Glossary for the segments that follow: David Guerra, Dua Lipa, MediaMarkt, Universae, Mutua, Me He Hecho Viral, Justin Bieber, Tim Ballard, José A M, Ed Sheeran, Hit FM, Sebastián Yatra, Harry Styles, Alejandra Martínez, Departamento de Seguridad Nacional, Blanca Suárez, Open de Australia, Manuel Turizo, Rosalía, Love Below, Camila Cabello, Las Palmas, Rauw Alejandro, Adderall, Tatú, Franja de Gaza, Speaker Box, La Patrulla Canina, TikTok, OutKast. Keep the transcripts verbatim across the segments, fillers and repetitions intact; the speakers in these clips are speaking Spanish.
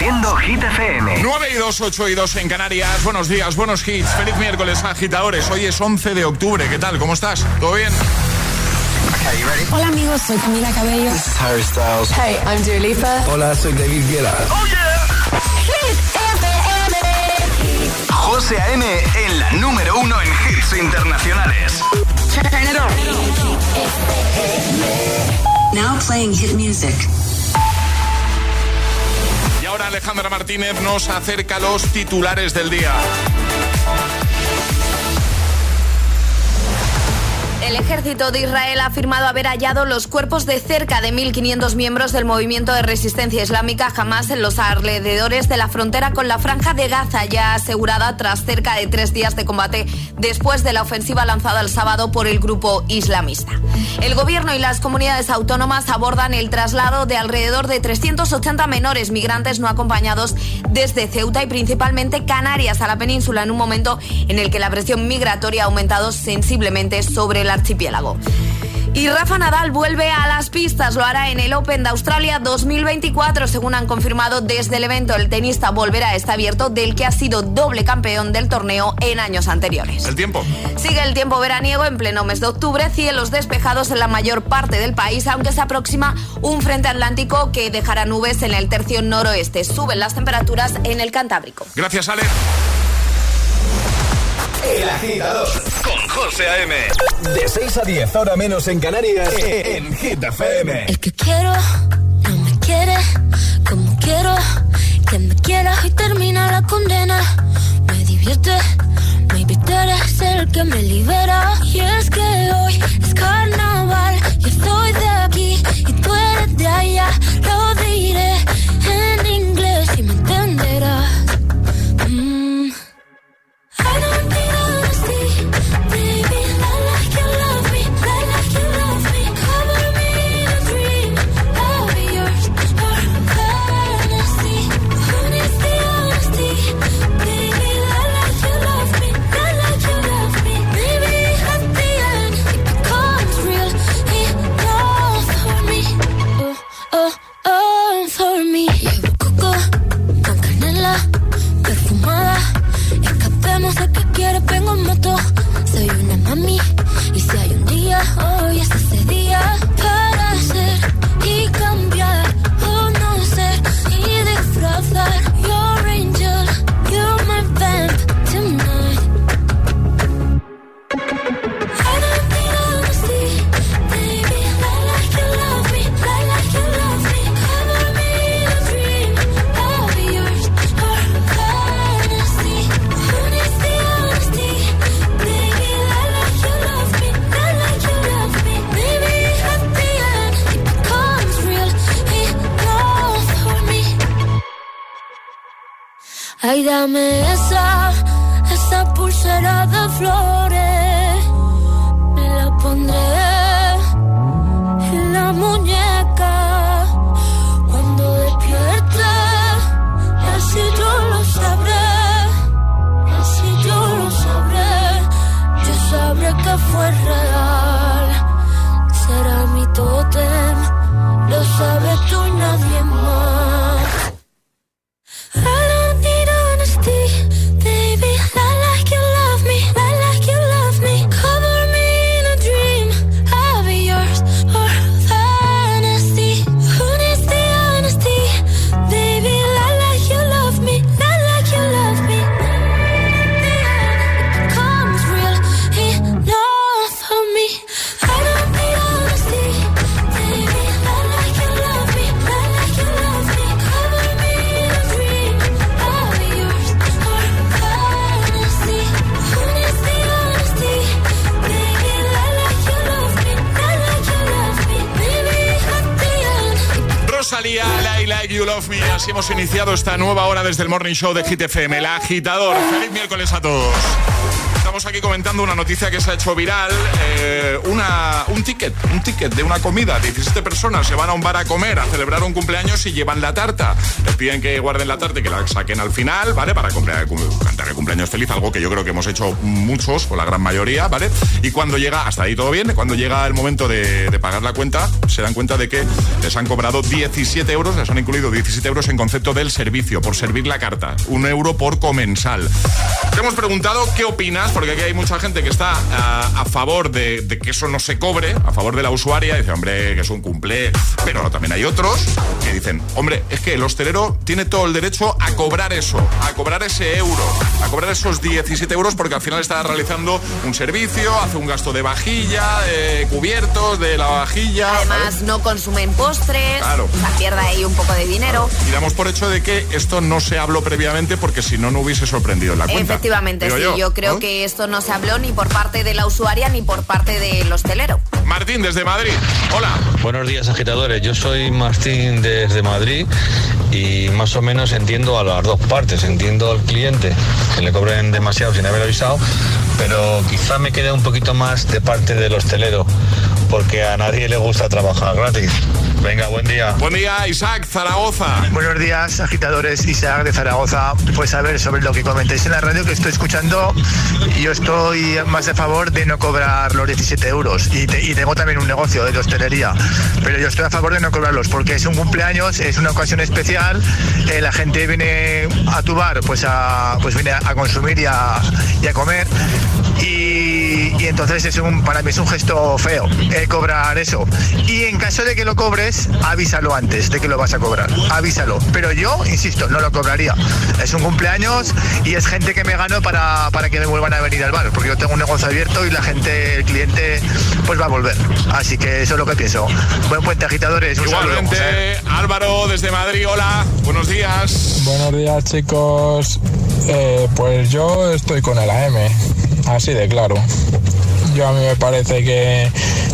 Reproduciendo Hit F M. nueve y dos, ocho y dos en Canarias. Buenos días, buenos hits. Feliz miércoles, agitadores. Hoy es once de octubre. ¿Qué tal? ¿Cómo estás? ¿Todo bien? Okay, you ready? Hola, amigos. Soy Camila Cabello. This is Harry Styles. Hey, I'm Dua Lipa. Hola, soy David Guerra. ¡Oh, yeah! Hit F M. José A M en la número uno en hits internacionales. Turn it on. Now playing hit music. Ahora Alejandra Martínez nos acerca los titulares del día. El ejército de Israel ha afirmado haber hallado los cuerpos de cerca de mil quinientos miembros del movimiento de resistencia islámica Hamás en los alrededores de la frontera con la Franja de Gaza, ya asegurada tras cerca de tres días de combate después de la ofensiva lanzada el sábado por el grupo islamista. El gobierno y las comunidades autónomas abordan el traslado de alrededor de trescientos ochenta menores migrantes no acompañados desde Ceuta y principalmente Canarias a la península en un momento en el que la presión migratoria ha aumentado sensiblemente sobre la archipiélago. Y Rafa Nadal vuelve a las pistas, lo hará en el Open de Australia dos mil veinticuatro, según han confirmado desde el evento. El tenista volverá a este abierto, del que ha sido doble campeón del torneo en años anteriores. El tiempo. Sigue el tiempo veraniego en pleno mes de octubre, cielos despejados en la mayor parte del país, aunque se aproxima un frente atlántico que dejará nubes en el tercio noroeste. Suben las temperaturas en el Cantábrico. Gracias, Ale. El agitador con José A M. De seis a diez, hora menos en Canarias, en Hit F M. El que quiero no me quiere como quiero que me quiera y termina la condena. Me divierte, maybe tú eres el que me libera. Y es que hoy es carnaval, yo soy de aquí y tú eres de allá. Lo diré en inglés y me entenderás. mm. I don't need Rosalía, I Like You Love Me. Así hemos iniciado esta nueva hora desde el Morning Show de Hit F M, El Agitador. Feliz miércoles a todos. estamos aquí comentando una noticia que se ha hecho viral, eh, una, un ticket, un ticket de una comida. diecisiete personas se van a un bar a comer, a celebrar un cumpleaños y llevan la tarta. Les piden que guarden la tarta y que la saquen al final, ¿vale? Para comprar, cantar el cumpleaños feliz, algo que yo creo que hemos hecho muchos, o la gran mayoría, ¿vale? Y cuando llega, hasta ahí todo bien, cuando llega el momento de, de pagar la cuenta, se dan cuenta de que les han cobrado diecisiete euros, les han incluido diecisiete euros en concepto del servicio, por servir la carta. Un euro por comensal. Te hemos preguntado qué opinas, porque aquí hay mucha gente que está a, a favor de, de que eso no se cobre, a favor de la usuaria, dice, hombre, que es un cumple, pero también hay otros que dicen, hombre, es que el hostelero tiene todo el derecho a cobrar eso, a cobrar ese euro, a cobrar esos diecisiete euros, porque al final está realizando un servicio, hace un gasto de vajilla, de cubiertos, de la vajilla. Además, ¿sabes? No consumen postres, claro. O sea, pierde ahí un poco de dinero. Claro. Y damos por hecho de que esto no se habló previamente, porque si no, no hubiese sorprendido la cuenta. Efectivamente, digo sí, yo, yo creo ¿no? que esto no se habló ni por parte de la usuaria ni por parte del hostelero. Martín, desde Madrid. Hola. Buenos días, agitadores. Yo soy Martín desde Madrid y más o menos entiendo a las dos partes. Entiendo al cliente que le cobren demasiado sin haber avisado, pero quizá me quede un poquito más de parte del hostelero, porque a nadie le gusta trabajar gratis. Venga, buen día. Buen día, Isaac, Zaragoza. Buenos días, agitadores. Isaac de Zaragoza. Pues a ver, sobre lo que comentáis en la radio que estoy escuchando, yo estoy más a favor de no cobrar los diecisiete euros. Y, te, y tengo también un negocio de hostelería. Pero yo estoy a favor de no cobrarlos, porque es un cumpleaños, es una ocasión especial. Eh, la gente viene a tu bar, pues, a, pues viene a consumir y a, y a comer. Y, y entonces es un, para mí es un gesto feo eh, cobrar eso. Y en caso de que lo cobre, avísalo antes de que lo vas a cobrar, avísalo, pero yo, insisto, no lo cobraría. Es un cumpleaños y es gente que me gano para, para que me vuelvan a venir al bar, porque yo tengo un negocio abierto y la gente, el cliente, pues va a volver, así que eso es lo que pienso. Buen puente, agitadores. Igualmente, saludo, Álvaro desde Madrid. Hola, buenos días. Buenos días, chicos. eh, pues yo estoy con el A M, así de claro. Yo, a mí me parece que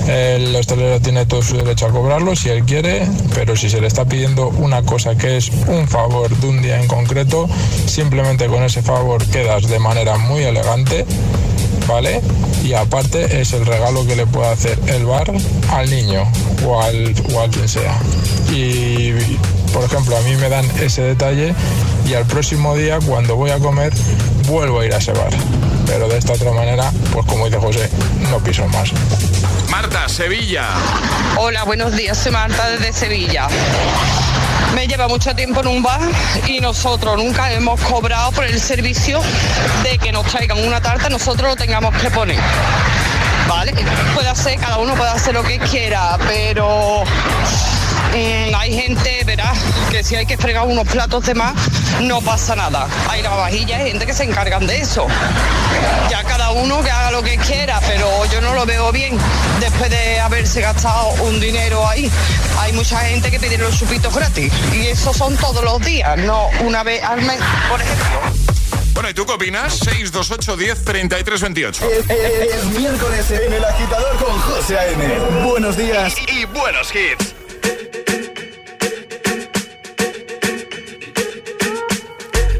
el hostelero tiene todo su derecho a cobrarlo si él quiere, pero si se le está pidiendo una cosa que es un favor de un día en concreto, simplemente con ese favor quedas de manera muy elegante, ¿vale? Y aparte es el regalo que le puede hacer el bar al niño o al, o a quien sea. Y, por ejemplo, a mí me dan ese detalle y al próximo día, cuando voy a comer, vuelvo a ir a ese bar. Pero de esta otra manera, pues como dice José, no piso más. Marta, Sevilla. Hola, buenos días, soy Marta desde Sevilla. Me lleva mucho tiempo en un bar y nosotros nunca hemos cobrado por el servicio de que nos traigan una tarta, nosotros lo tengamos que poner. ¿Vale? Puede hacer, cada uno puede hacer lo que quiera, pero mmm, hay gente, verás, que si hay que fregar unos platos de más, no pasa nada. Hay lavavajillas, hay gente que se encargan de eso. Ya cada uno que haga lo que quiera, pero yo no lo veo bien después de haberse gastado un dinero ahí. Hay mucha gente que pide los chupitos gratis y eso son todos los días, no una vez al mes, por ejemplo. Bueno, ¿y tú qué opinas? seis dos ocho uno cero tres tres dos ocho. Es, es, es miércoles en El Agitador con José A M. Buenos días y, y buenos hits.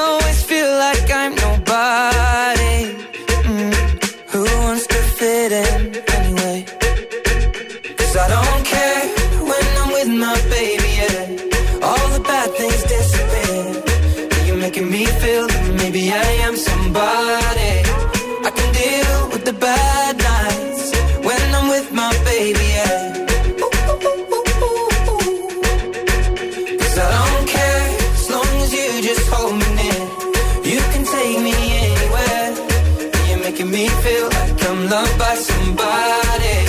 always feel like I'm nobody. Mm. Who wants to fit in anyway? 'Cause I don't care when I'm with my baby. Yeah. All the bad things disappear. You're making me feel that maybe I am somebody. Bad nights when I'm with my baby, yeah. Ooh, 'cause I don't care as long as you just hold me near. You can take me anywhere. You're making me feel like I'm loved by somebody.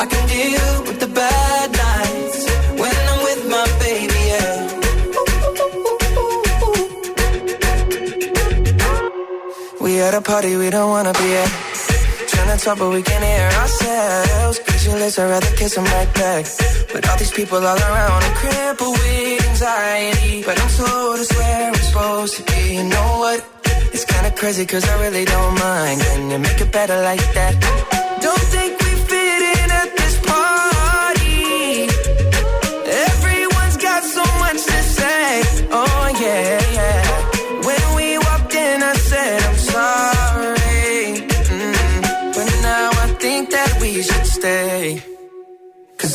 I can deal with the bad nights when I'm with my baby, yeah. Ooh, we at a party we don't wanna be at. trying to talk, but we can't hear ourselves. Pictureless, I'd rather kiss them right back. With all these people all around, I'm crippled with anxiety, but I'm told it's where I'm supposed to be. You know what? It's kinda crazy, cause I really don't mind. Can you make it better like that? Don't think we fit in at this party. Everyone's got so much to say. Oh yeah, yeah. When we walked in, I said I'm sorry. Mm-hmm. But now I think that we should stay. Cause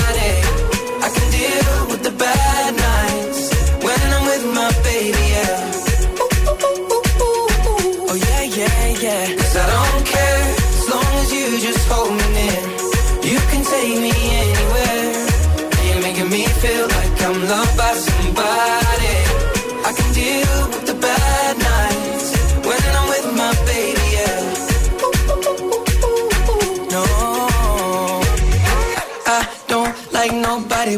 I can deal with the bad nights when I'm with my baby, yeah. Ooh, ooh, ooh, ooh, ooh. Oh yeah, yeah, yeah. Cause I don't care as long as you just hold me near. You can take me anywhere. You're making me feel like I'm loved by somebody. I can deal with the bad nights when I'm with my baby, yeah. Like nobody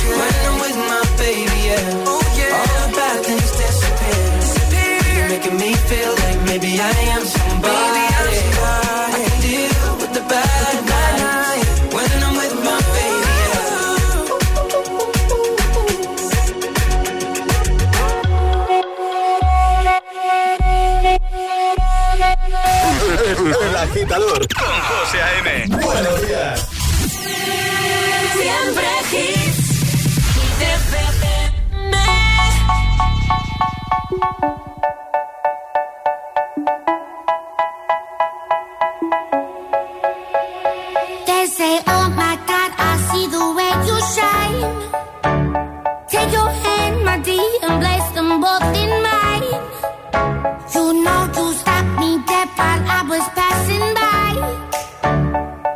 care. When I'm with my baby, yeah. Oh yeah. All the bad things disappear. disappear. You're making me feel like maybe I am somebody. Baby, I'm somebody. I can deal with the bad nights. El agitador con José A M. Buenos días. Siempre hits. They say, oh my God, I see the way you shine. Take your hand, my dear, and place them both in mine. You know you stopped me dead while I was passing by.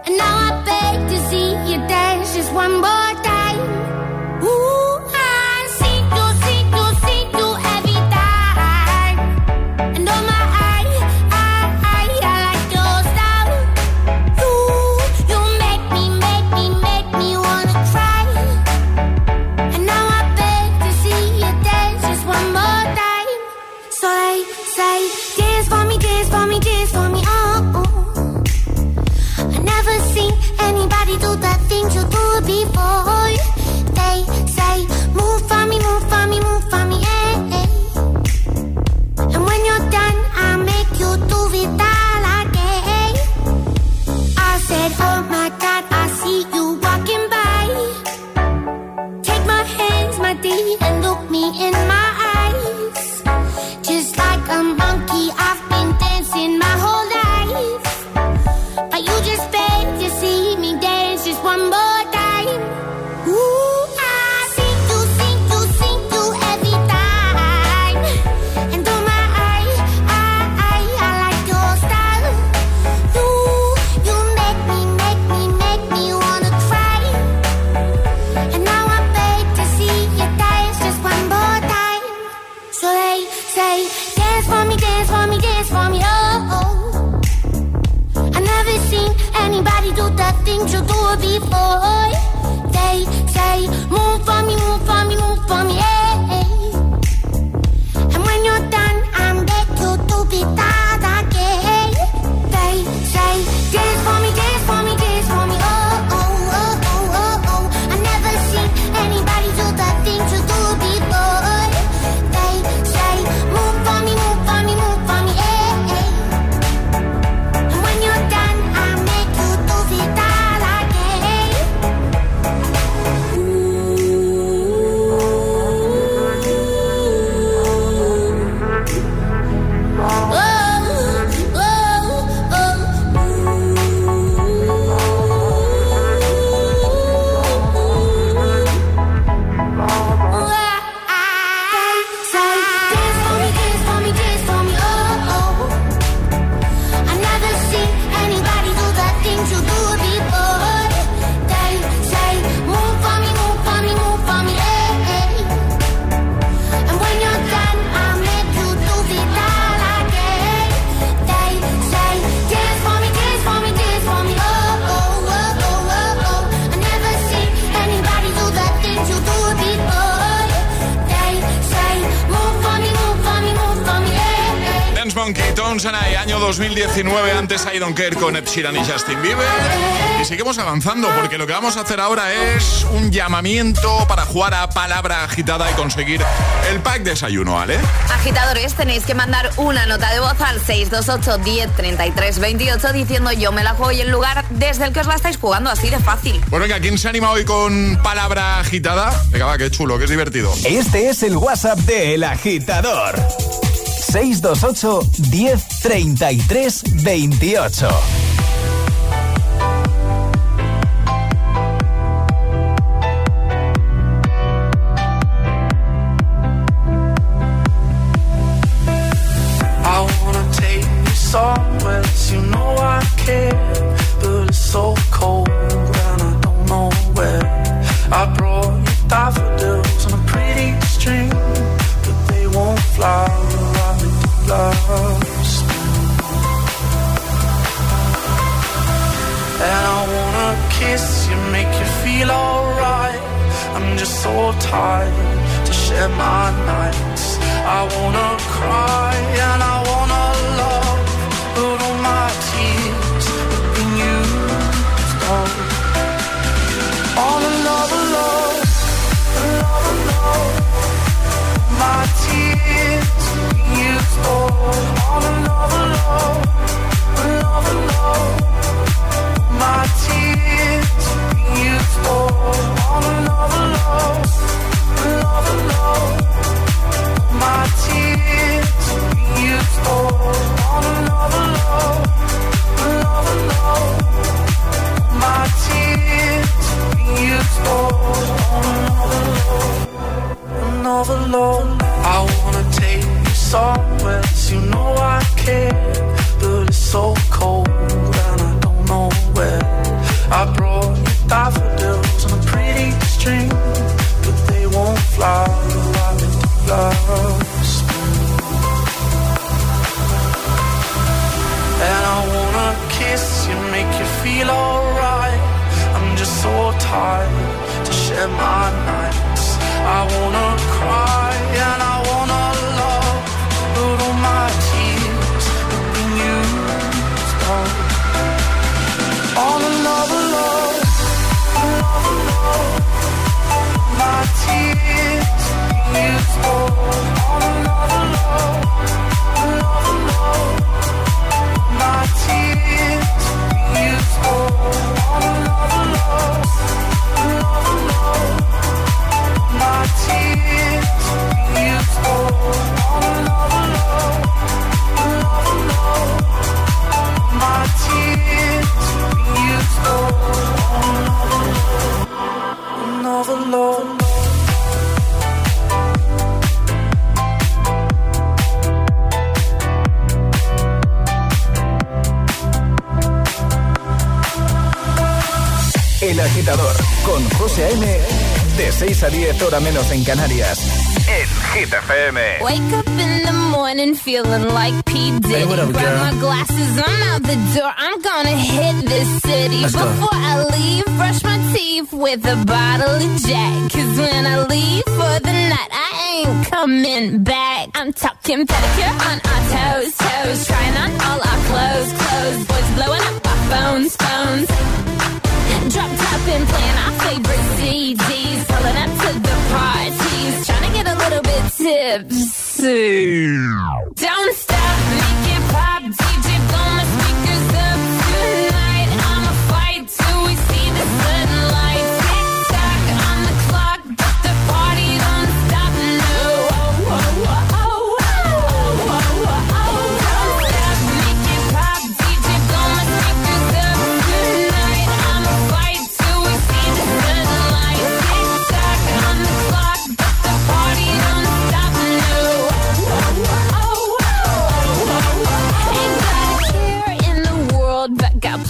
And now I beg to see you dance just one more time. Ooh, I see you, see you, see you every time. And oh my, I, I, I, I like your style. Ooh, you make me, make me, make me wanna cry. And now I beg to see you dance just one more time. So I say, dance for me, dance for me, dance for me. Oh, oh. I never seen anybody do the things you do before. They say, move for me, move for me, move for me. Hey, hey. And when you're done, I make you do it all again. I said, oh my God, I see you walking by. Take my hands, my dear, and look me in my eyes. Just like a monkey, I've been dancing my whole life. But you just beg to see me dance just one more time. Ooh, I see you, see you, see you every time. And oh my, I, I, I, I like your style. Ooh, you make me, make me, make me wanna cry. And now I beg to see you dance just one more time. So they say, dance for me, dance for me, dance for me, oh, oh. I never seen anybody do the things you do before. They say, move for me, move for me, move for me, hey, hey. And when you're done, I'm back to do it all again. They say, dance for me, dance for me, dance for me, oh, oh, oh, oh, oh, oh. I never seen anybody do the things you do before. They say, move for me, move for me, move for me, hey, hey. And when you're done, I make you do it all again. Samsung Sanai, año dos mil diecinueve, antes I Don't Care con Ed Sheeran y Justin Bieber. Y seguimos avanzando porque lo que vamos a hacer ahora es un llamamiento para jugar a Palabra Agitada y conseguir el pack de desayuno, ¿vale? Agitadores, tenéis que mandar una nota de voz al seis dos ocho, uno cero, tres tres, dos ocho diciendo yo me la juego y el lugar desde el que os la estáis jugando, así de fácil. Bueno, venga, ¿quién se anima hoy con Palabra Agitada? Venga, va, qué chulo, que es divertido. Este es el WhatsApp de El Agitador. seis dos ocho, uno cero, tres tres, dos ocho. seis a diez, hora menos en Canarias. En Hit F M. Wake up in the morning feeling like P. Diddy. Hey, what up, girl? Grab my glasses, I'm out the door. I'm gonna hit this city. Let's Before go. I leave, brush my teeth with a bottle of Jack. Cause when I leave for the night, I ain't coming back. I'm talking pedicure on our toes, toes. Trying on all our clothes, clothes. Boys blowing up our phones, phones. Drop top and playing our favorite C Ds, pulling up to the parties, trying to get a little bit tipsy. Don't stop, make it pop, D J blow my speakers up tonight. I'ma fight till we see the sunlight. Tick tock on the clock, but the party don't stop. No, oh oh oh oh oh oh oh oh oh. Don't stop, make it pop, D J blow my speakers up tonight.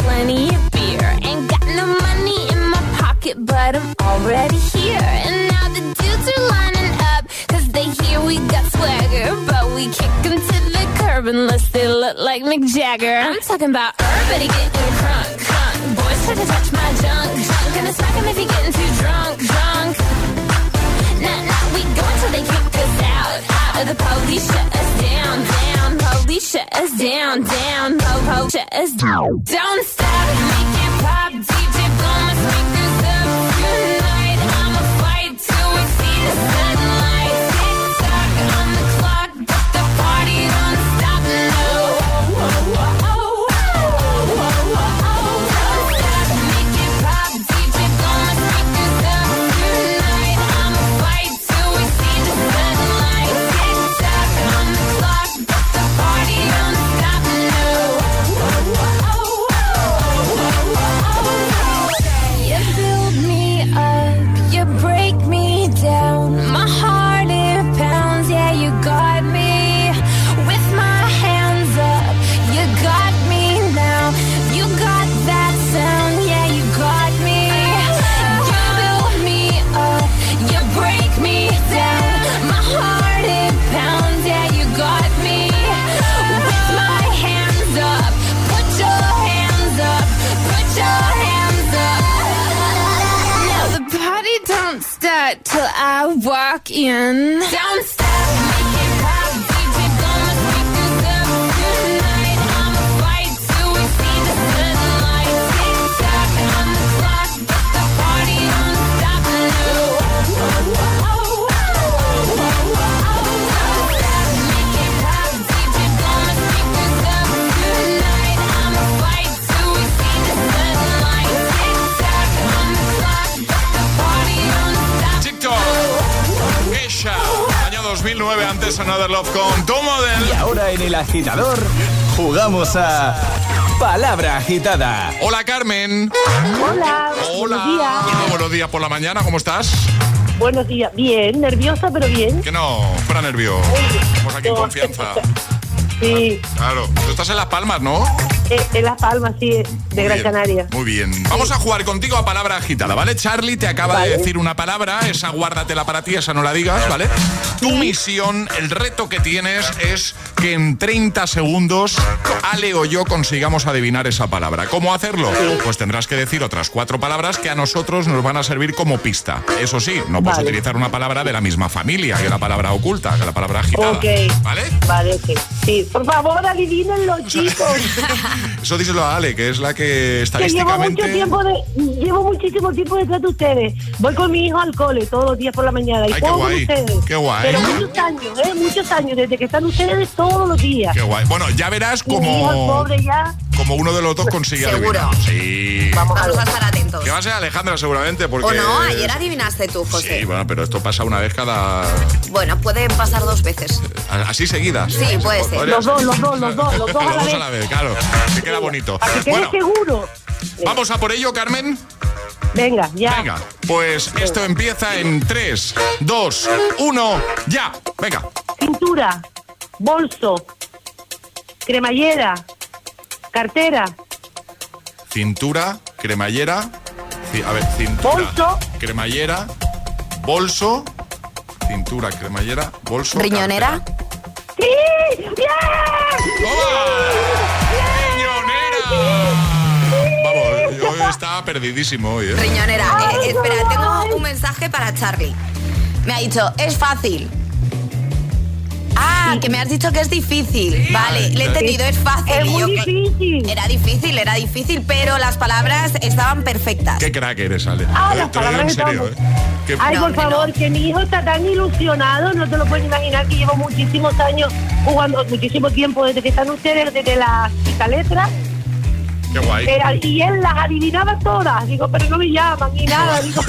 Plenty of beer, ain't got no money in my pocket, but I'm already here. And now the dudes are lining up, cause they hear we got swagger. But we kick them to the curb unless they look like Mick Jagger. I'm talking about everybody getting crunk, crunk. Boys try to touch my junk, junk. Gonna smack him if he getting too drunk, drunk. Nah, nah, we go until they kick us out, out. The police shut us down, down. Police shut us down, down. Po-po shut us down. Don't stop, make it pop. D J blow my speakers up tonight. I'ma fight till we see the sunlight. Tick tock on the clock, but the party don't stop. No. Oh, oh, oh, oh, oh, oh, oh, oh. Don't stop, make it pop. D J blow my speakers up tonight. I'ma fight till we see the sunlight. Tick tock on the clock, but the party don't stop. No. Oh, oh, oh, oh, oh, oh, oh. You build me up, you break me down. My heart it pounds, yeah, you got me. With my hands up, you got me now. You got that sound, yeah, you got me. You build me up, you break me down. My heart it pounds, yeah, you got me. With my hands up, put your hands up, put your hands up. Party don't start till I walk in. Don't stop, make it pop. D J blow my speakers up tonight. I'ma fight till we see the sunlight. Tick tock on the clock, but the party don't stop. No. Oh, oh, oh, oh, oh, oh, oh. Don't stop, make it pop. D J blow my speakers up tonight. I'ma fight till we see the sunlight. Tick tock on the clock, but the party don't stop. TikTok, Geisha, año dos mil nueve, antes Another Love con Tu Model. Y ahora en El Agitador jugamos a Palabra Agitada. Hola, Carmen. Hola, Hola. Buenos días. Bueno, buenos días por la mañana, ¿cómo estás? Buenos días, bien, nerviosa pero bien. Que no, fuera nervio. Estamos aquí en confianza. Sí. Claro, tú estás en Las Palmas, ¿no? Eh, en Las Palmas, sí, de Gran Canaria. Muy bien. Vamos a jugar contigo a Palabra Agitada, ¿vale? Charlie te acaba vale. de decir una palabra, esa guárdatela para ti, esa no la digas, ¿vale? Tu misión, el reto que tienes es que en treinta segundos Ale o yo consigamos adivinar esa palabra. ¿Cómo hacerlo? Sí. Pues tendrás que decir otras cuatro palabras que a nosotros nos van a servir como pista. Eso sí, no puedes vale. utilizar una palabra de la misma familia que la palabra oculta, que la palabra agitada. Okay. ¿Vale? Vale, sí. sí. Por favor, adivínenlo, chicos. Eso díselo a Ale, que es la que estadísticamente... Que llevo, mucho tiempo de, llevo muchísimo tiempo detrás de ustedes. Voy con mi hijo al cole todos los días por la mañana. Y Ay, qué guay, ustedes. qué guay. Pero muchos años, ¿eh? Muchos años, desde que están ustedes todos los días. Qué guay. Bueno, ya verás como... Mi hijo, el pobre, ya... Como uno de los dos consigue Seguro. adivinar. Sí. Vamos a, Vamos a estar atentos. Que va a ser Alejandra seguramente, porque... O no, ayer adivinaste tú, José. Sí, bueno, pero esto pasa una vez cada... Bueno, pueden pasar dos veces. ¿Así seguidas? Sí, sí puede ser. Los dos, los dos, los dos, los dos a la vez. A la vez, claro. Se queda bonito. Para que quede bueno, seguro. Vamos a por ello, Carmen. Venga, ya. Venga, pues Venga. esto empieza en tres, dos, uno, ya. Venga. Cintura, bolso, cremallera... Cartera. Cintura, cremallera. A ver, cintura. Bolso. Cremallera. Bolso. Cintura, cremallera. Bolso. Riñonera. Cartera. ¡Sí! ¡Bien! ¡Riñonera! ¡Sí! ¡Sí! Vamos, yo estaba perdidísimo hoy, ¿eh? Riñonera. Eh, espera, tengo un mensaje para Charlie. Me ha dicho, es fácil. Ah, que me has dicho que es difícil. Sí, vale, le he entendido, es fácil. Es muy difícil. Era difícil, era difícil, pero las palabras estaban perfectas. Qué crack eres, Ale. Ah, las palabras en serio, ¿eh? Ay, no, por favor, no. Que mi hijo está tan ilusionado, no te lo puedes imaginar, que llevo muchísimos años jugando, muchísimo tiempo desde que están ustedes, desde las letras. Qué guay. Eh, y él las adivinaba todas. Digo, pero no me llaman ni nada. Digo,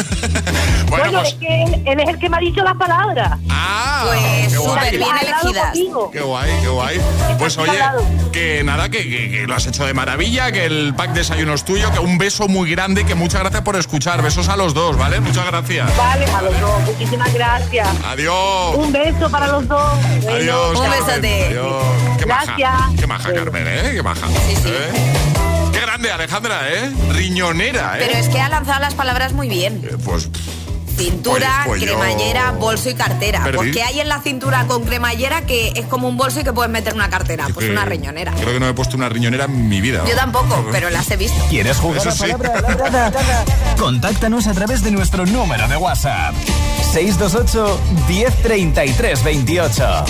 bueno, bueno pues... es que él, él es el que me ha dicho las palabras. Ah, pues súper bien elegidas. Qué guay, qué guay. Pues oye, que nada, que, que, que lo has hecho de maravilla, que el pack de desayuno es tuyo, que un beso muy grande, que muchas gracias por escuchar. Besos a los dos, ¿vale? Muchas gracias. Vale, a los dos. Muchísimas gracias. Adiós. Un beso para los dos. Adiós. Un besote. Adiós. Qué maja. Qué maja, Carmen, ¿eh? Qué maja. Sí, sí. ¿Eh? Qué grande, Alejandra, ¿eh? Riñonera, ¿eh? Pero es que ha lanzado las palabras muy bien. Eh, pues... cintura, pues, pues cremallera, yo... bolso y cartera. Perdí. Porque hay en la cintura con cremallera que es como un bolso y que puedes meter una cartera. Yo pues que... una riñonera. Creo que no me he puesto una riñonera en mi vida. Yo tampoco, pero las he visto. ¿Quieres jugar a Palabra Agitada? Contáctanos a través de nuestro número de WhatsApp: seis dos ocho, uno cero tres tres, dos ocho.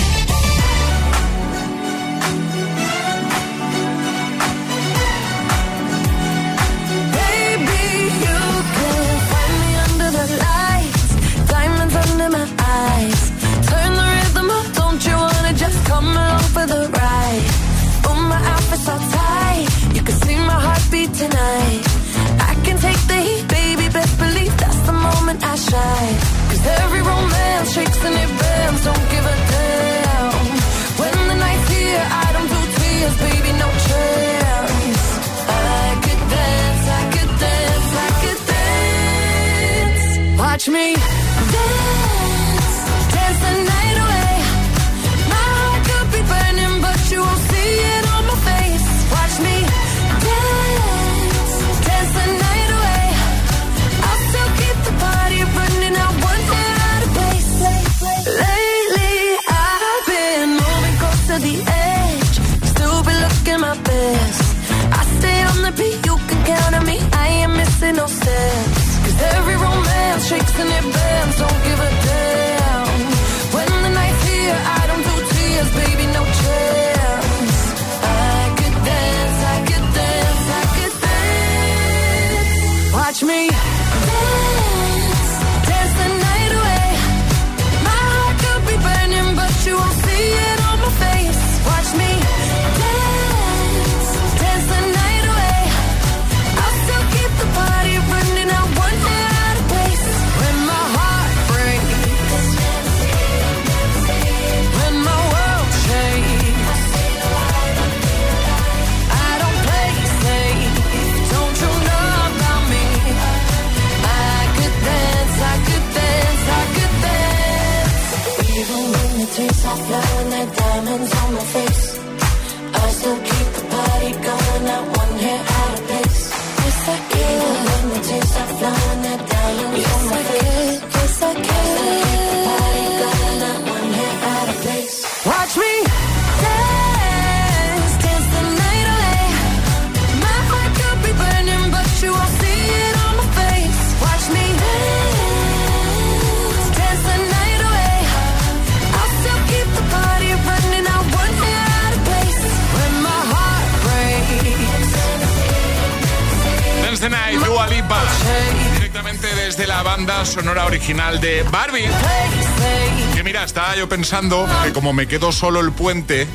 Tonight, I can take the heat, baby. Best believe that's the moment I shine. 'Cause every romance shakes and it bends. Don't give a damn. When the night's here, I don't do tears, baby. No chance. I could dance, I could dance, I could dance. Watch me dance, dance the night away. My heart could be burning, but you won't see it on my face. Watch me. No steps, 'cause every romance shakes and it bends. Don't give a damn. When the night's here, I don't do tears, baby, no chance. I could dance, I could dance, I could dance. Watch me. Tears are flowing like diamonds on my face. I still keep the party going, not one hair out of place. Yes, I can. Even when the tears are flowing like diamonds yes, on my I face. Can. Yes, I can. I still keep the party going, not one hair out of place. Watch me dance, dance the night away. My heart could be burning, but you won't see it on my face. Watch me dance. Tonight, Dua Lipa, directamente desde la banda sonora original de Barbie. Que mira, estaba yo pensando que como me quedo solo el puente,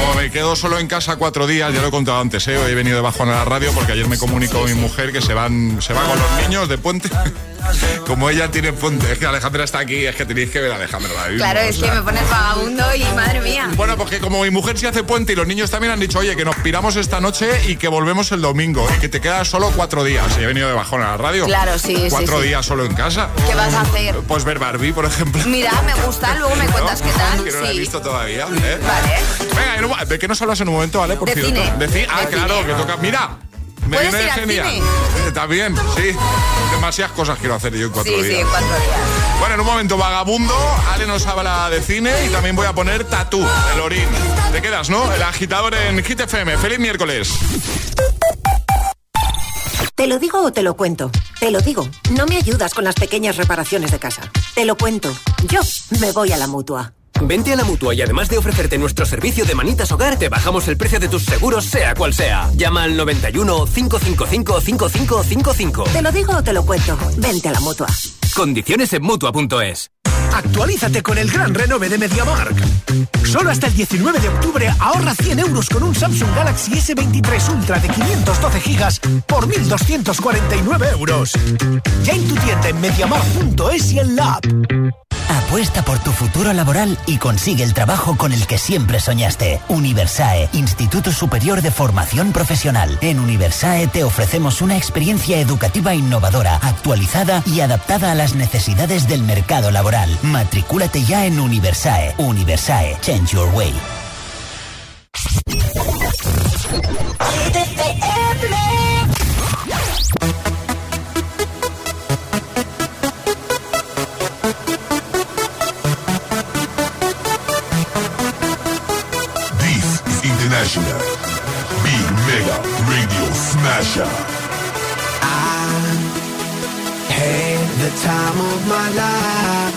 como me quedo solo en casa cuatro días, ya lo he contado antes, ¿eh? Hoy he venido de bajón a la radio porque ayer me comunicó mi mujer que se van, se van con los niños de puente. Como ella tiene puente, es que Alejandra está aquí, es que tenéis que ver a Alejandra. Claro, es que me pones vagabundo y madre mía. Bueno, porque como mi mujer se hace puente y los niños también han dicho, oye, que nos piramos esta noche y que volvemos el domingo, y que te quedas solo cuatro días. He venido de bajón a la radio. Claro, sí, Cuatro sí, días sí. solo en casa. ¿Qué vas a hacer? Pues ver Barbie, por ejemplo. Mira, me gusta, luego me cuentas ¿no? qué tal. Que no sí. la he visto todavía. ¿eh? Vale. Venga, ¿de qué nos hablas en un momento, vale? Por de cierto. Cine. De cine. Ah, de claro, cine. que toca. Mira. Me viene de genial. Eh, también, sí. Demasiadas cosas quiero hacer yo en cuatro sí, días. Sí, en cuatro días. Bueno, en un momento, vagabundo, Ale nos habla de cine y también voy a poner Tatú, el orín. Te quedas, ¿no? El agitador en Hit F M. ¡Feliz miércoles! Te lo digo o te lo cuento. Te lo digo. No me ayudas con las pequeñas reparaciones de casa. Te lo cuento. Yo me voy a la Mutua. Vente a la Mutua y además de ofrecerte nuestro servicio de manitas hogar, te bajamos el precio de tus seguros sea cual sea. Llama al noventa y uno, cinco cinco cinco, cinco cinco cinco cinco. Te lo digo o te lo cuento. Vente a la Mutua. Condiciones en Mutua punto es. Actualízate con el gran renove de MediaMarkt. Solo hasta el diecinueve de octubre ahorra cien euros con un Samsung Galaxy ese veintitrés Ultra de quinientos doce gigabytes por mil doscientos cuarenta y nueve euros. Ya en tu tienda en MediaMarkt punto es y en la app. Apuesta por tu futuro laboral y consigue el trabajo con el que siempre soñaste. Universae, Instituto Superior de Formación Profesional. En Universae te ofrecemos una experiencia educativa innovadora, actualizada y adaptada a las necesidades del mercado laboral. Matricúlate ya en Universae. Universae, change your way. Mashup. I had the time of my life,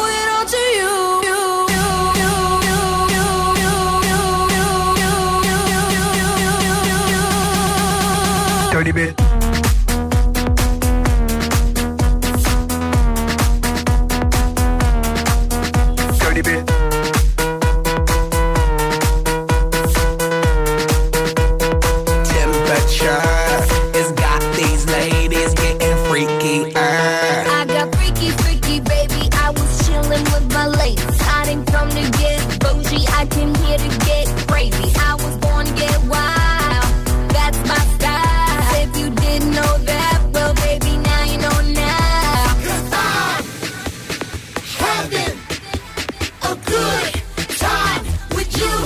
it all to you. Dirty bit. Dirty bit. Temperature has got these ladies getting freaky. Uh. I got freaky, freaky, baby. I was chilling with my ladies. I didn't come to get bougie. I came here to get crazy. I was born to get wild. That's my style. Know that, well, baby, now you know now. 'Cause I'm having a good time with you.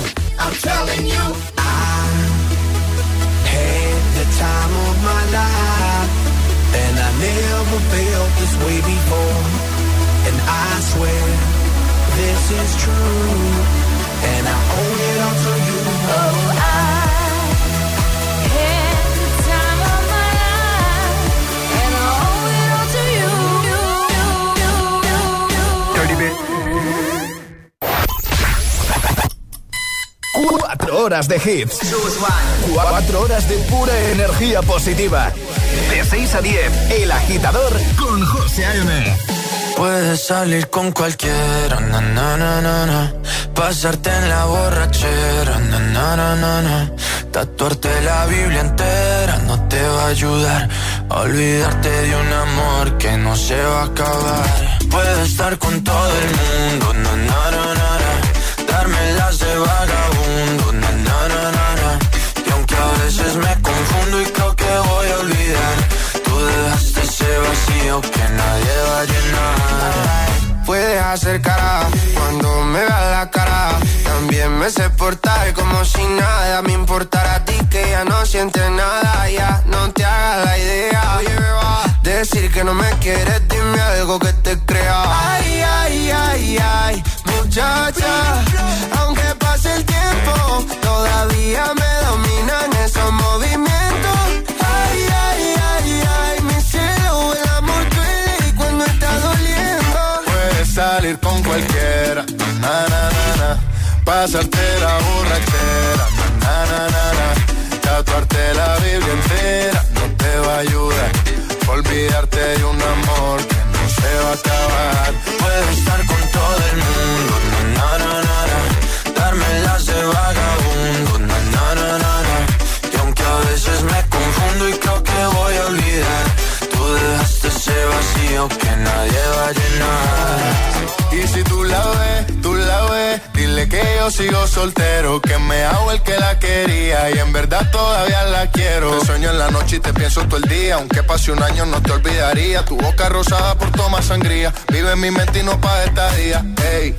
I'm telling you, I had the time of my life, and I never felt this way before. And I swear this is true, and I owe it all to you. Oh, I. Cuatro horas de hits, cuatro horas de pura energía positiva. De seis a diez, El Agitador con José A M. Puedes salir con cualquiera, na, na, na, na, na. Pasarte en la borrachera, na, na, na, na, na. Tatuarte la Biblia entera no te va a ayudar a olvidarte de un amor que no se va a acabar. Puedes estar con todo el mundo, na, na, na, na, na. Darme las de vagabundo, na, na, na, na, na. Y aunque a veces me confundo y creo que voy a olvidar, tú dejaste ese vacío que nadie va a llenar. Puedes hacer cara cuando me veas la cara, también me sé portar como si nada me importara a ti, que ya no sientes nada. Ya no te hagas la idea, decir que no me quieres, dime algo que te crea. Ay, ay, ay, ay, muchacha, aunque pase el tiempo, todavía me dominan esos movimientos. Ay, ay, ay, ay, mi cielo, el amor duele cuando está doliendo. Puedes salir con cualquiera, na, na, na, na. Pasarte la borrachera, na, na, na, na. Tatuarte la Biblia entera no te va a ayudar. Olvidarte de un amor que no se va a acabar. Puedo estar con todo el mundo, na, na, na, na. Darme las de vagabundo, na, na, na, na, na. Y aunque a veces me confundo y creo que voy a olvidar, tú dejaste ese vacío que nadie va a llenar. Y si tú la ves, tú la ves, dile que yo sigo soltero, que me hago el que la quería y en verdad todavía la quiero. Te sueño en la noche y te pienso todo el día, aunque pase un año no te olvidaría. Tu boca rosada por tomar sangría, vive en mi mente y no pa' estadía. Ey,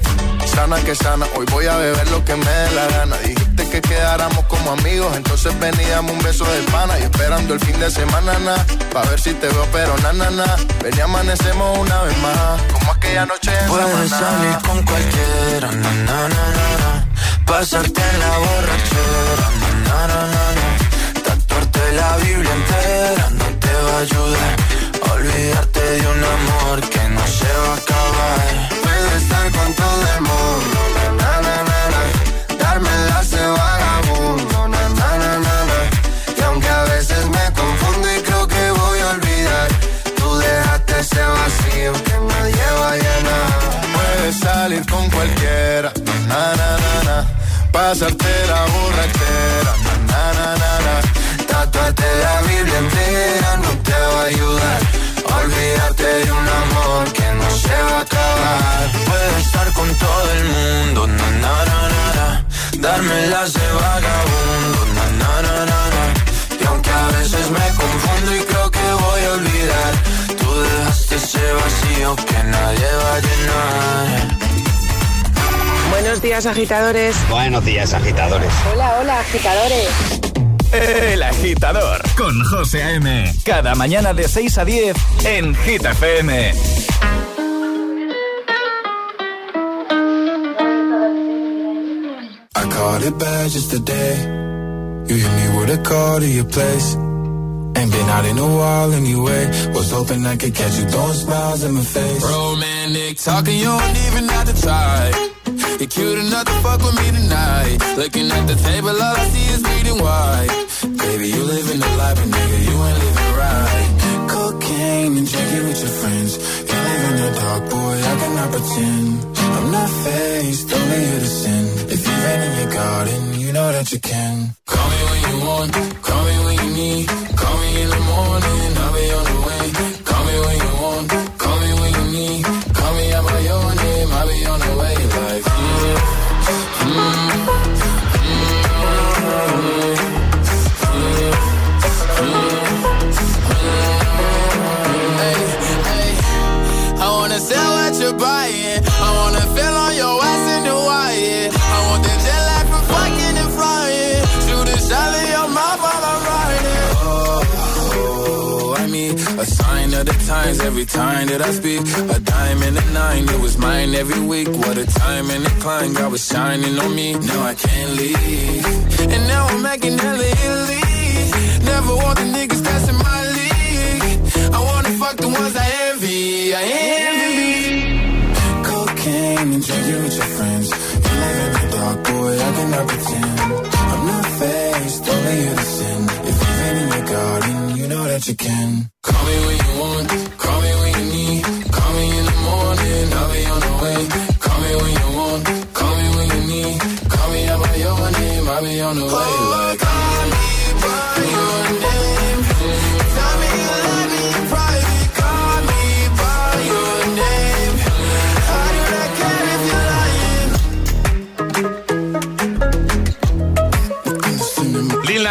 sana que sana, hoy voy a beber lo que me dé la gana. Dijiste que quedáramos como amigos, entonces ven y dame un beso de pana. Y esperando el fin de semana, na, pa' ver si te veo, pero na, na, na. Ven y amanecemos una vez más, como aquella noche en Samaná. Puedes salir con cualquiera, na, na, na. Na, na, na. Pasarte en la borrachera, na, na, na, na. Tatuarte la Biblia entera no te va a ayudar a olvidarte de un amor que no se va a acabar. Puedo estar con todo el mundo, na, na, na, na. Darme las de vagabundo, na, na, na, na, na. Y aunque a veces me confundo y creo que voy a olvidar, tú dejaste ese vacío que nadie va a llenar. Puedes salir con cualquiera, na, na, na, na. Pasarte la borrachera, na, na, na, na. Tatuarte la Biblia entera no te va a ayudar a olvidarte de un amor que no se va a acabar. Puedes estar con todo el mundo, na, na, na, na, na. Darme las de vagabundo, na, na, na, na, na. Y aunque a veces me confundo y creo que voy a olvidar, tú dejaste ese vacío que nadie va a llenar. días, agitadores. Buenos días, agitadores. Hola, hola, agitadores. El agitador con José A M. Cada mañana de seis a diez en Hit F M. I caught it bad just today. You hit me with a call to your place. Ain't been out in a while anyway. Was hoping I could catch you throwing smiles in my face. Romantic talking, you don't even have to try. You're cute enough to fuck with me tonight. Looking at the table, all I see is bleeding white. Baby, you living the life, but nigga, you ain't living right. Cocaine and drinking with your friends. You live in the dark, boy, I cannot pretend. I'm not faced, only here to sin. If you ain't in your garden, you know that you can. Call me when you want, call me when you need. Call me in the morning, I'll be on the way. Call me when you want, call me when you need. Call me out by your name, I'll be on the way. Like, yeah, mm, mm, mm, yeah, mm, mm. Hey, hey, I wanna sell what you're buying. I wanna feel on your ass in the wire. I want that jet lag from fucking and flying. Shoot a shot in your mouth while I'm riding. Oh, oh, I mean, a sign of the times every time that I speak. A dime and a nine, it was mine every week. What a time and a climb, God was shining on me. Now I can't leave. And now I'm making hella Italy. Never want the niggas that's in my league. I wanna fuck the ones I envy, I envy. And drinking with your friends. You live in the dark, boy, I cannot pretend. I'm not faced, only here to sin. If you've been in your garden, you know that you can. Call me when you want, call me when you need. Call me in the morning, I'll be on the way. Call me when you want, call me when you need. Call me out by your name, I'll be on the way. Like, call me by your name. Tell me you love me in private. Call me by your name.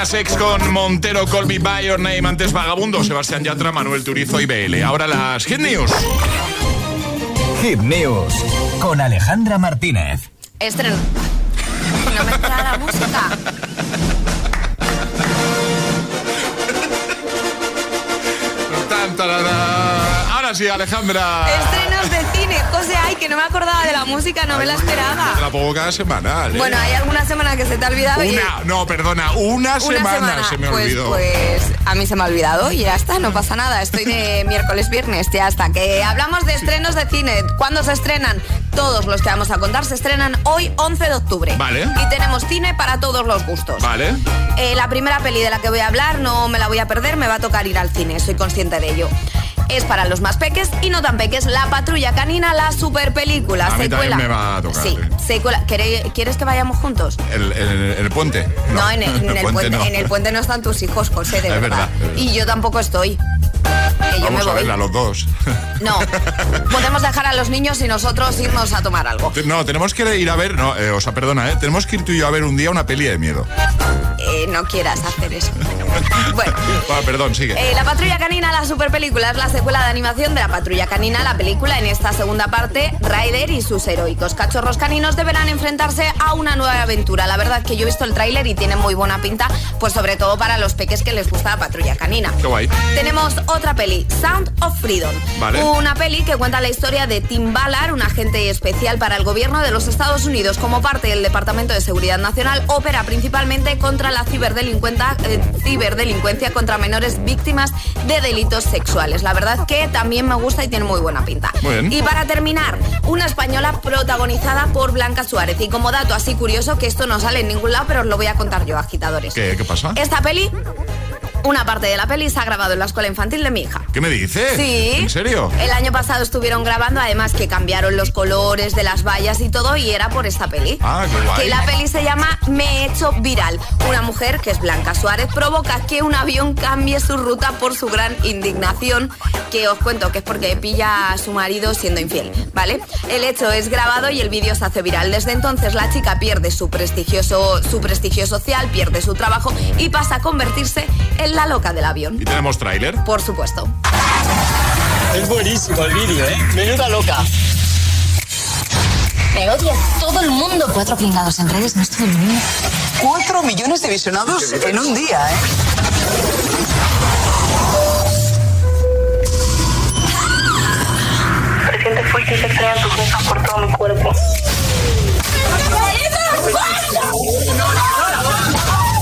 Sex con Montero, Call Me By Your Name, antes Vagabundo, Sebastián Yatra, Manuel Turizo y B L. Ahora las Hit News. Hit News con Alejandra Martínez. Estreno. No me entra la música. Ahora sí, Alejandra. Estrenos de cine, José. Ay, que no me acordaba de la música, no me la esperaba. Te la pongo cada semana, ¿eh? Bueno, hay alguna semana que se te ha olvidado. Una, y... no, perdona, una, una semana, semana se me pues, olvidó. Pues a mí se me ha olvidado y ya está, no pasa nada. Estoy de miércoles, viernes, ya está. Que hablamos de estrenos de cine. ¿Cuándo se estrenan? Todos los que vamos a contar se estrenan hoy, once de octubre. Vale. Y tenemos cine para todos los gustos. Vale. Eh, la primera peli de la que voy a hablar no me la voy a perder, me va a tocar ir al cine, soy consciente de ello. Es para los más peques y no tan peques. La Patrulla Canina, la super película. A mí secuela. Me va a tocar. Sí, secuela. ¿Quieres que vayamos juntos? ¿El, el, el puente? No, no en, el, en, el el puente, puente no. En el puente no están tus hijos, José, de verdad. Verdad, es verdad. Y yo tampoco estoy. Eh, Vamos a verla a los dos. No, podemos dejar a los niños y nosotros irnos a tomar algo. No, tenemos que ir a ver, no, eh, o sea, perdona, eh, tenemos que ir tú y yo a ver un día una peli de miedo. Eh, no quieras hacer eso. Bueno, ah, perdón, sigue. Eh, La Patrulla Canina, la super película, es la secuela de animación de La Patrulla Canina, la película. En esta segunda parte, Ryder y sus heroicos cachorros caninos deberán enfrentarse a una nueva aventura. La verdad que yo he visto el tráiler y tiene muy buena pinta, pues sobre todo para los peques que les gusta La Patrulla Canina. Qué guay. Tenemos otra peli, Sound of Freedom. Vale. Una peli que cuenta la historia de Tim Ballard, un agente especial para el gobierno de los Estados Unidos. Como parte del Departamento de Seguridad Nacional, opera principalmente contra la ciberdelincuencia, eh, ciberdelincuencia contra menores víctimas de delitos sexuales. La verdad que también me gusta y tiene muy buena pinta. Muy bien. Y para terminar, una española protagonizada por Blanca Suárez. Y como dato así curioso, que esto no sale en ningún lado, pero os lo voy a contar yo, agitadores. ¿Qué, qué pasa? Esta peli... Una parte de la peli se ha grabado en la escuela infantil de mi hija. ¿Qué me dices? Sí. ¿En serio? El año pasado estuvieron grabando, además que cambiaron los colores de las vallas y todo, y era por esta peli. Ah, qué guay. Que la peli se llama Me He Hecho Viral. Una mujer, que es Blanca Suárez, provoca que un avión cambie su ruta por su gran indignación, que os cuento que es porque pilla a su marido siendo infiel, ¿vale? El hecho es grabado y el vídeo se hace viral. Desde entonces la chica pierde su prestigioso, su prestigio social, pierde su trabajo y pasa a convertirse en la loca del avión. ¿Y tenemos tráiler? Por supuesto. Es buenísimo el vídeo, ¿eh? Menuda loca. Me odia todo el mundo. Cuatro pringados en redes, no es todo el mundo. Cuatro millones de visionados en un día, ¿eh? Presiente fuerte y se extrañan tus besos por todo mi cuerpo.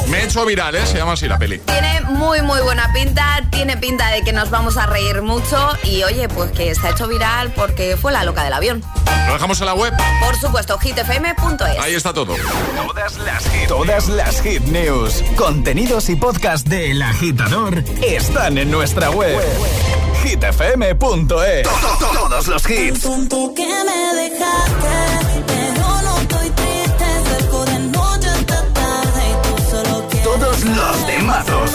Me he hecho viral, ¿eh? Se llama así la peli. Tiene muy, muy buena pinta. Tiene pinta de que nos vamos a reír mucho. Y oye, pues que está hecho viral porque fue la loca del avión. ¿Lo dejamos en la web? Por supuesto, hit f m punto es. Ahí está todo. Todas las hit, todas las hit news, contenidos y podcast de El Agitador están en nuestra web. hit f m punto es. Todos los hits. Tonto que me dejaste, pero no estoy triste, cerco de noche hasta tarde y tú solo quieres. Todos los temazos.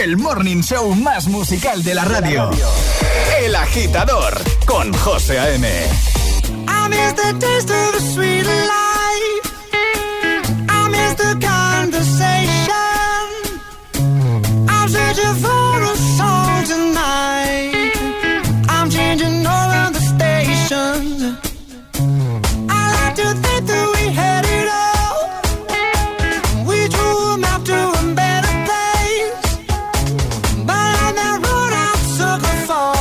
El morning show más musical de la radio. El Agitador con José A M. I miss the taste of the sweet life. I miss the conversation. I'm searching for a song tonight. I'm changing all of the stations. I like to think that we had it all. Oh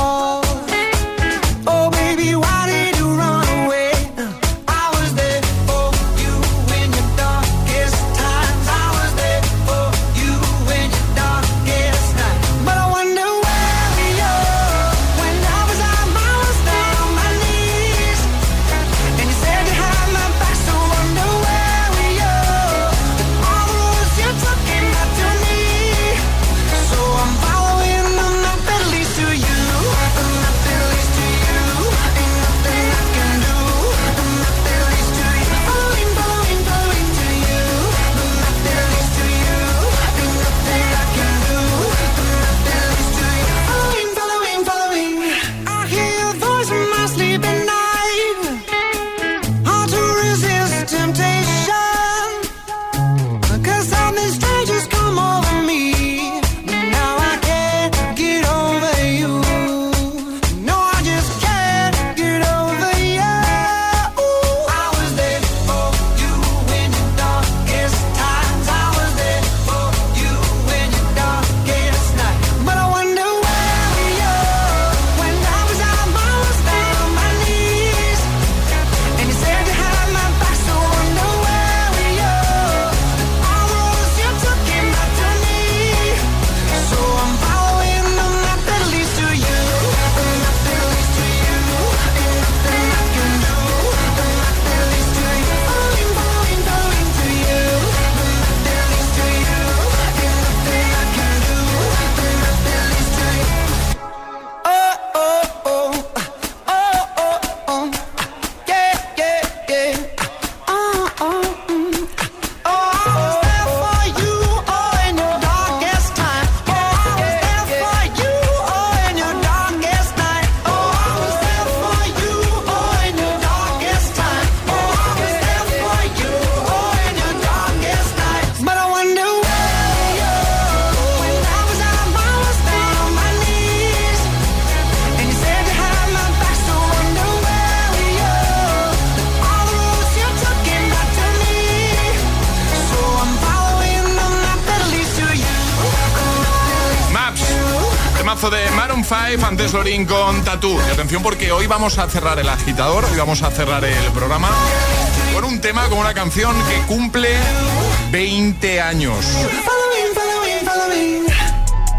temazo de Maroon Five, antes Lorin con Tatú. Y atención, porque hoy vamos a cerrar el agitador, hoy vamos a cerrar el programa con un tema, con una canción que cumple veinte años.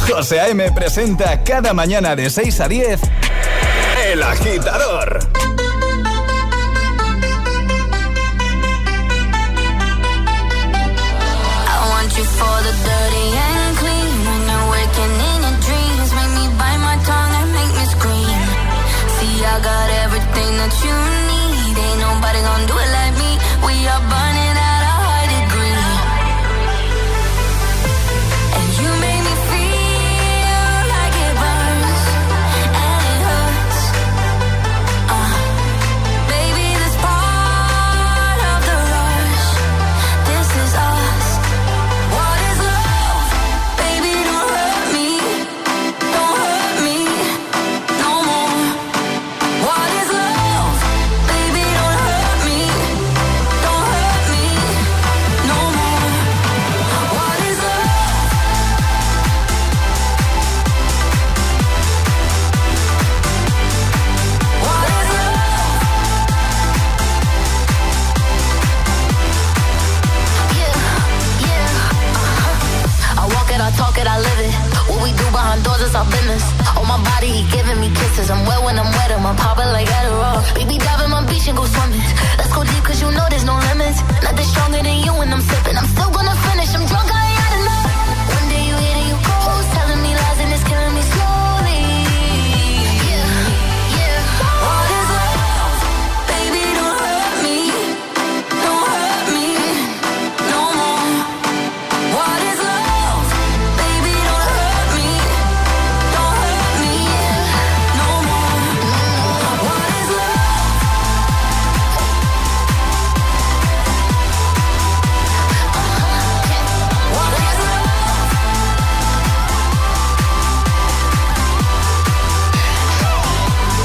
José A M presenta cada mañana de seis a diez El Agitador. I got everything that you need. Ain't nobody gonna do it like me. We are burning at a high degree. And you make me feel like it burns and it hurts. Uh, baby, this part of the rush. This is us. What is love? Baby, don't hurt me. Don't hurt me no more. What is love? Baby, don't hurt me. Don't hurt me no more. What is love? What is love? Yeah, yeah. Uh-huh. I walk it, I talk it, I live it. What we do behind doors is our business. Oh, my body, he giving me kisses. I'm wet when I'm wet, I'm popping like Adderall. Baby, dive in my beach and go swimming. Let's go deep, cause you know there's no limits. Nothing stronger than you when I'm sipping. I'm still gonna finish, I'm drunk, I ain't had enough. One day you hit and you go, telling me lies and it's killing me slowly. Yeah, yeah. What is love? Baby, don't hurt me. Don't hurt me no more. What is love? Baby, don't hurt me. Don't hurt me no more. What is love? What is love? What is love? Baby, don't hurt me. Don't hurt me no more. What is love? Baby, don't hurt me. Don't hurt me no more. What is love?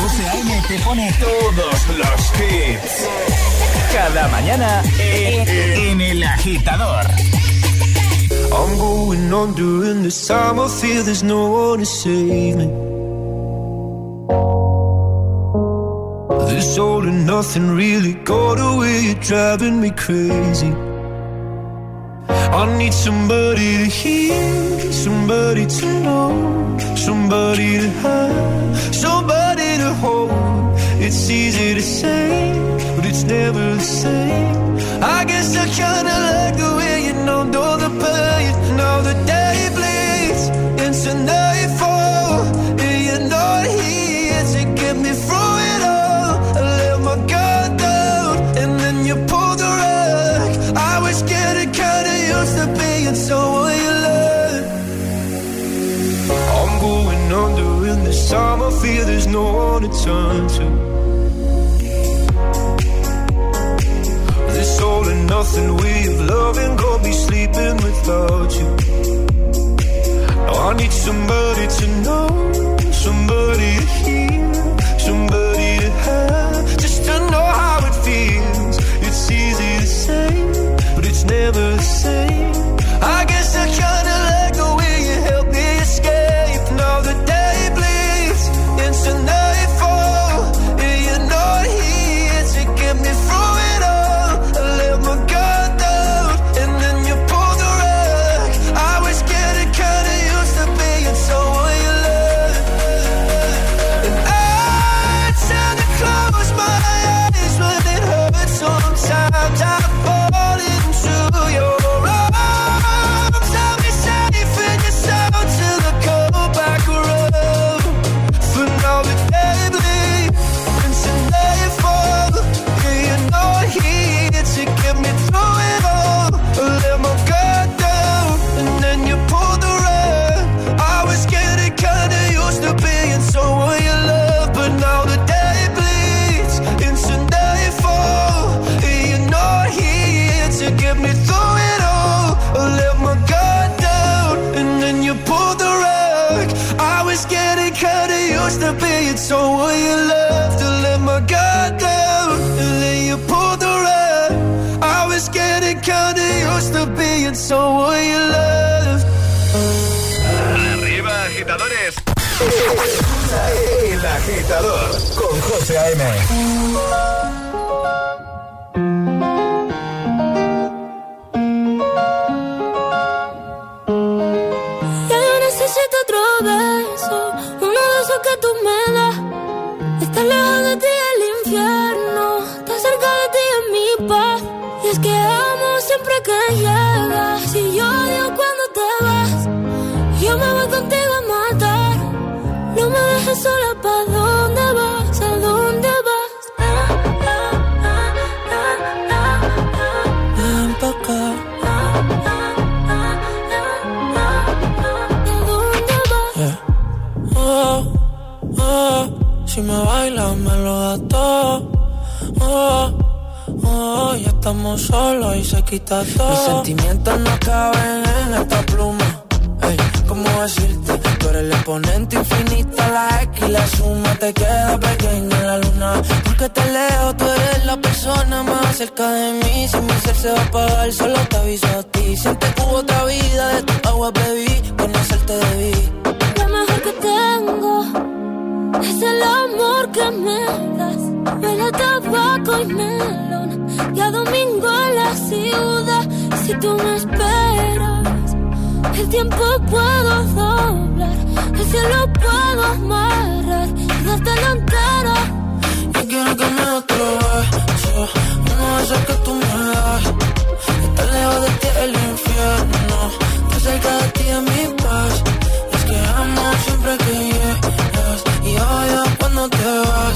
José A M te pone todos los hits. Cada mañana en El Agitador. I'm going on during this time. I feel there's no one to save me. This all and nothing really got away. You're driving me crazy. I need somebody to hear, somebody to know, somebody to have, somebody to hold. It's easy to say, but it's never the same. I guess I kinda like the way you know, know the pain. Now the day bleeds into nightfall, and you're not here to get me through it all. I let my guard down, and then you pulled the rug. I was getting kinda used to being someone you love. I'm going under in this time. I feel there's no one to turn to. This all and nothing way of loving got me sleeping without you. Now I need somebody to know, somebody to hear, somebody to have, just to know how it feels. It's easy to say, but it's never the same. I guess I kinda like the way you help me escape. Now the day bleeds into nightfall, and you're not here to get me through it all. And I El agitador con José A M. Ya yo necesito otro beso, uno de esos que tú me das. Estás lejos de ti el infierno, estás cerca de ti en mi paz. Y es que amo siempre que llegas, y yo odio cuando te vas. Yo me voy contigo a matar, no me dejes sola. ¿Pa' dónde vas? ¿A dónde vas? Ah, ah, ah, ah, ah, ah. Ven pa' acá. Ah, ah, ah, ah, ah. ¿A dónde vas? Yeah. Oh, oh, si me bailas me lo das todo. Oh, oh, ya estamos solos y se quita todo. Mis sentimientos no caben en esta pluma. Ey, ¿cómo decirte? Tú eres el exponente infinito, la X y la suma. Te queda pequeña en la luna. Porque te leo, tú eres la persona más cerca de mí. Si mi ser se va a apagar, solo te aviso a ti. Siente que hubo otra vida, de tu agua bebí, conocerte debí. Lo mejor que tengo es el amor que me das. Huele a tabaco y melón y a domingo en la ciudad. Si tú me esperas, el tiempo puedo doblar, el cielo puedo amarrar y darte la entera. Yo quiero que me otro beso, uno de esos que tú me das. Estar lejos de ti el infierno, estar cerca de ti es mi paz. Y es que amo siempre que llegas, y odio cuando te vas.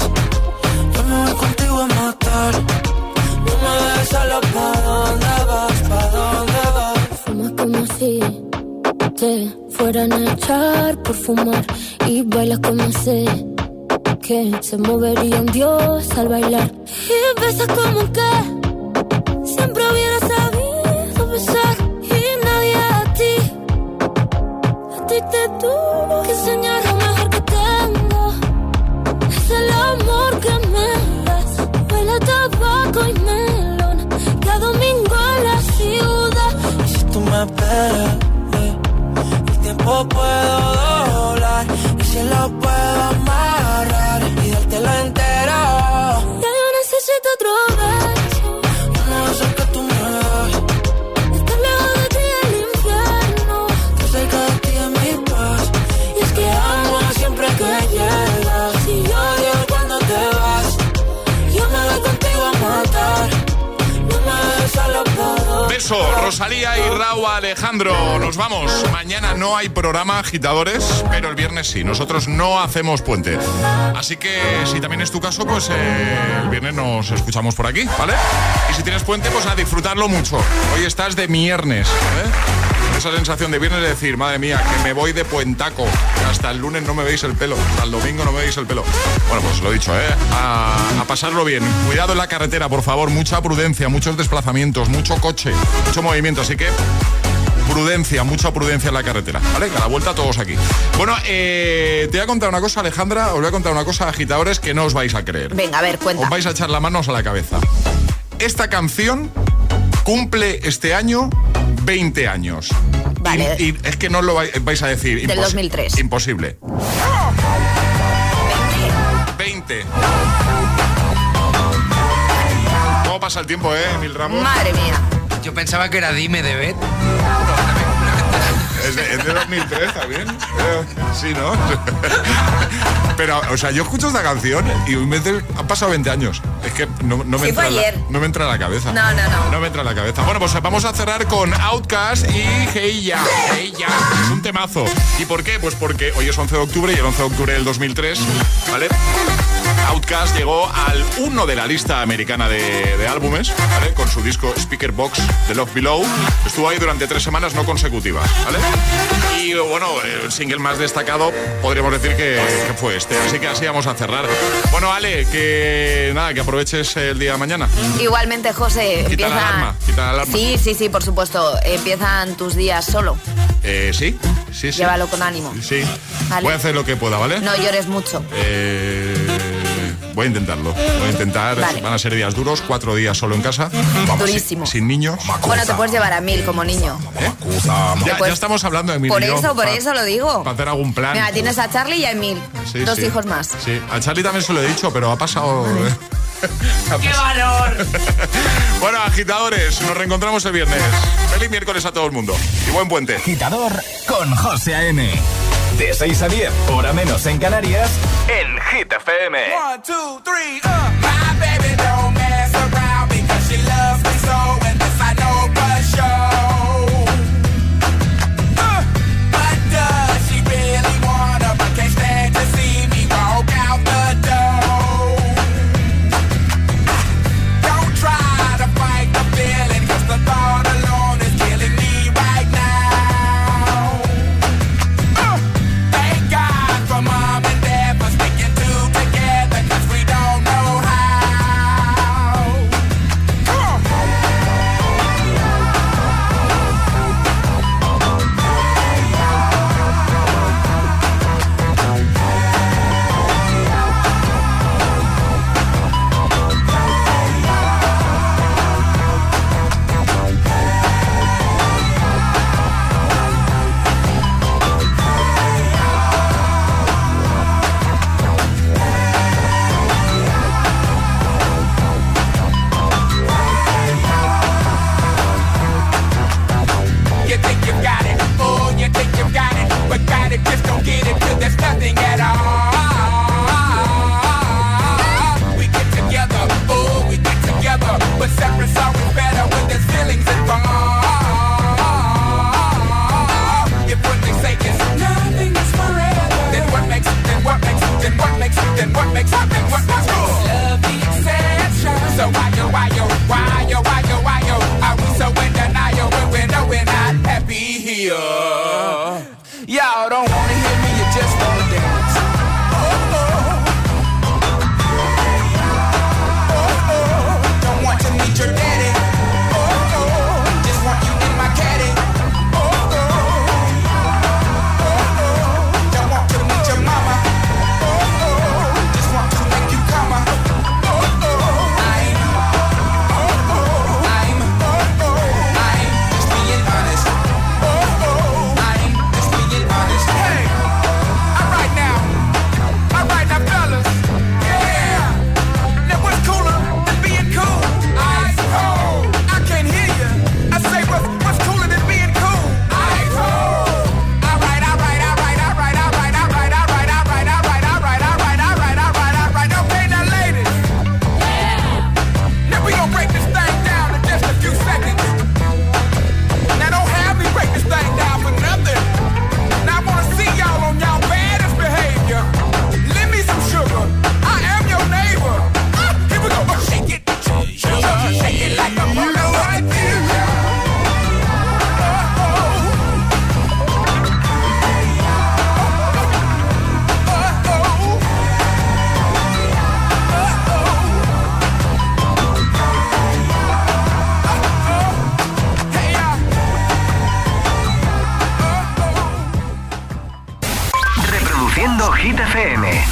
Yo me voy contigo a matar, no me dejes sola. ¿Pa' dónde vas? ¿Pa' dónde vas? Fumas como si te fueran a echar por fumar, y bailas como sé que se movería un dios al bailar. Y besas como que siempre hubiera sabido besar, y nadie a ti, a ti te tuvo que enseñar. Lo mejor que tengo es el amor que me das. Huele a tabaco y melón, cada domingo en la ciudad. Y si tú me esperas, o puedo doblar, y si lo puedo amarrar y dártelo entero. Ya yo necesito otro beso, uno de esos que tú me das. Estar lejos de ti el infierno, estar cerca de ti es mi paz. Y es que amo siempre que llegas, y yo odio cuando te vas. Yo me voy contigo a matar, no me dejes solo. Beso, Rosalía y Rauw Alejandro. Nos vamos. Mañana no hay programa Agitadores, pero el viernes sí. Nosotros no hacemos puente. Así que si también es tu caso, pues eh, el viernes nos escuchamos por aquí, ¿vale? Y si tienes puente, pues a disfrutarlo mucho. Hoy estás de viernes, ¿eh? Esa sensación de viernes de decir, madre mía, que me voy de puentaco. Hasta el lunes no me veis el pelo, hasta el domingo no me veis el pelo. Bueno, pues lo dicho, ¿eh? A, a pasarlo bien. Cuidado en la carretera, por favor. Mucha prudencia, muchos desplazamientos, mucho coche, mucho movimiento, así que prudencia, mucha prudencia en la carretera, ¿vale? A la vuelta todos aquí. Bueno, eh, te voy a contar una cosa, Alejandra, os voy a contar una cosa, agitadores, que no os vais a creer. Venga, a ver, cuenta. Os vais a echar las manos a la cabeza. Esta canción cumple este año veinte años. Vale. Y, y es que no lo vais, vais a decir. Del dos mil tres. Imposible. veinte. ¿Cómo pasa el tiempo, eh, Emil Ramos? Madre mía. Yo pensaba que era Dime de Beth. Es de, es de dos mil tres también. Sí, ¿no? Pero, o sea, yo escucho esta canción y me han pasado veinte años. Es que no, no, me sí, entra la, no me entra en la cabeza. No, no, no. No me entra en la cabeza. Bueno, pues vamos a cerrar con OutKast y Hey Ya. Hey Ya. Es un temazo. ¿Y por qué? Pues porque hoy es once de octubre y el once de octubre del dos mil tres, ¿vale? OutKast llegó al uno de la lista americana de, de álbumes, ¿vale? Con su disco Speaker Box de Love Below. Estuvo ahí durante tres semanas no consecutivas, ¿vale? Y bueno, el single más destacado podríamos decir que, que fue este. Así que así vamos a cerrar. Bueno, Ale, que nada, que aproveches el día de mañana. Igualmente, José. Quita empieza... la alarma, quita la alarma. Sí, sí, sí, por supuesto. Empiezan tus días solo. Eh, sí, sí, sí. Llévalo con ánimo. Sí. ¿Vale? Voy a hacer lo que pueda, ¿vale? No llores mucho. Eh... Voy a intentarlo. Voy a intentar. Vale. Van a ser días duros, cuatro días solo en casa. Vamos, durísimo. Sin, sin niños. Bueno, te puedes llevar a mil como niño. ¿Eh? Ya, ya estamos hablando de mil. Por eso, yo, por para, eso lo digo. Para hacer algún plan. Mira, tienes a Charlie y a Emil. Sí, Dos sí. hijos más. Sí, a Charlie también se lo he dicho, pero ha pasado... ¡Qué valor! Bueno, agitadores, nos reencontramos el viernes. Feliz miércoles a todo el mundo. Y buen puente. Agitador con José A M. De seis a diez, hora menos en Canarias, en Hit F M. One, two, three, uh. My baby don't mess around because she loves me so, and this I know for sure. Uh. But does she really wanna, but can't stand to see me walk out the door. Hit F M.